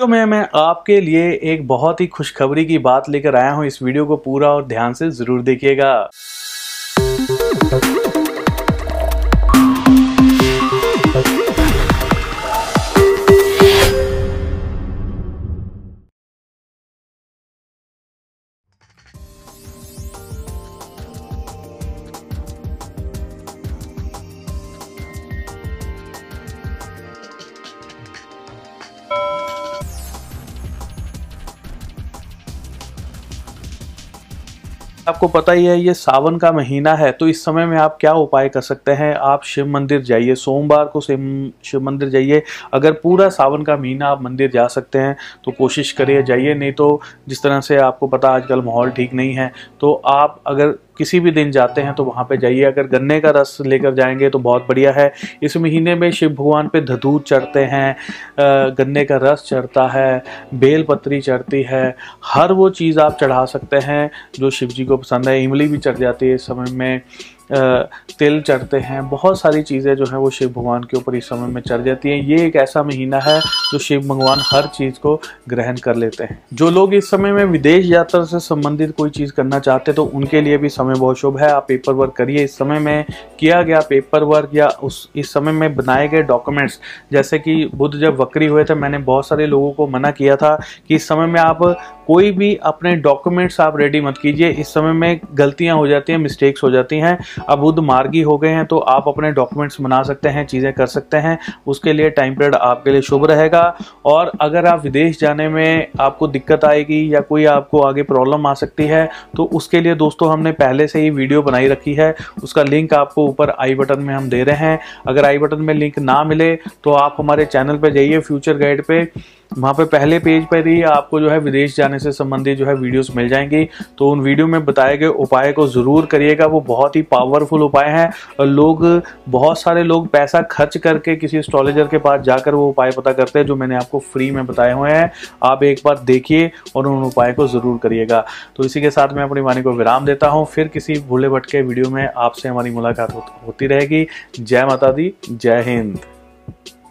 Video में मैं आपके लिए एक बहुत ही खुशखबरी की बात लेकर आया हूं। इस वीडियो को पूरा और ध्यान से जरूर देखिएगा। आपको पता ही है ये सावन का महीना है, तो इस समय में आप क्या उपाय कर सकते हैं। आप शिव मंदिर जाइए, सोमवार को शिव मंदिर जाइए। अगर पूरा सावन का महीना आप मंदिर जा सकते हैं तो कोशिश करिए जाइए, नहीं तो जिस तरह से आपको पता आजकल माहौल ठीक नहीं है, तो आप अगर किसी भी दिन जाते हैं तो वहाँ पे जाइए। अगर गन्ने का रस लेकर जाएंगे तो बहुत बढ़िया है। इस महीने में शिव भगवान पे धतूर चढ़ते हैं, गन्ने का रस चढ़ता है, बेलपत्री चढ़ती है, हर वो चीज़ आप चढ़ा सकते हैं जो शिव जी को पसंद है। इमली भी चढ़ जाती है इस समय में, तिल चढ़ते हैं, बहुत सारी चीज़ें जो हैं वो शिव भगवान के ऊपर इस समय में चढ़ जाती हैं। ये एक ऐसा महीना है जो शिव भगवान हर चीज़ को ग्रहण कर लेते हैं। जो लोग इस समय में विदेश यात्रा से संबंधित कोई चीज़ करना चाहते हैं तो उनके लिए भी समय बहुत शुभ है। आप पेपर वर्क करिए। इस समय में किया गया पेपर वर्क या इस समय में बनाए गए डॉक्यूमेंट्स, जैसे कि बुध जब वक्री हुए थे, मैंने बहुत सारे लोगों को मना किया था कि इस समय में आप कोई भी अपने डॉक्यूमेंट्स आप रेडी मत कीजिए। इस समय में गलतियाँ हो जाती हैं, मिस्टेक्स हो जाती हैं। अब बुध मार्गी हो गए हैं तो आप अपने डॉक्यूमेंट्स बना सकते हैं, चीज़ें कर सकते हैं। उसके लिए टाइम पीरियड आपके लिए शुभ रहेगा। और अगर आप विदेश जाने में आपको दिक्कत आएगी या कोई आपको आगे प्रॉब्लम आ सकती है तो उसके लिए दोस्तों हमने पहले से ही वीडियो बनाई रखी है। उसका लिंक आपको ऊपर आई बटन में हम दे रहे हैं। अगर आई बटन में लिंक ना मिले तो आप हमारे चैनल पर जाइए, फ्यूचर गाइड पर, वहाँ पे पहले पेज पर ही आपको जो है विदेश जाने से संबंधित जो है वीडियोस मिल जाएंगी। तो उन वीडियो में बताए गए उपाय को ज़रूर करिएगा, वो बहुत ही पावरफुल उपाय हैं। और बहुत सारे लोग पैसा खर्च करके किसी एस्ट्रोलॉजर के पास जाकर वो उपाय पता करते हैं जो मैंने आपको फ्री में बताए हुए हैं। आप एक बार देखिए और उन उपाय को ज़रूर करिएगा। तो इसी के साथ मैं अपनी वाणी को विराम देता हूँ। फिर किसी भूले भटके वीडियो में आपसे हमारी मुलाकात होती रहेगी। जय माता दी, जय हिंद।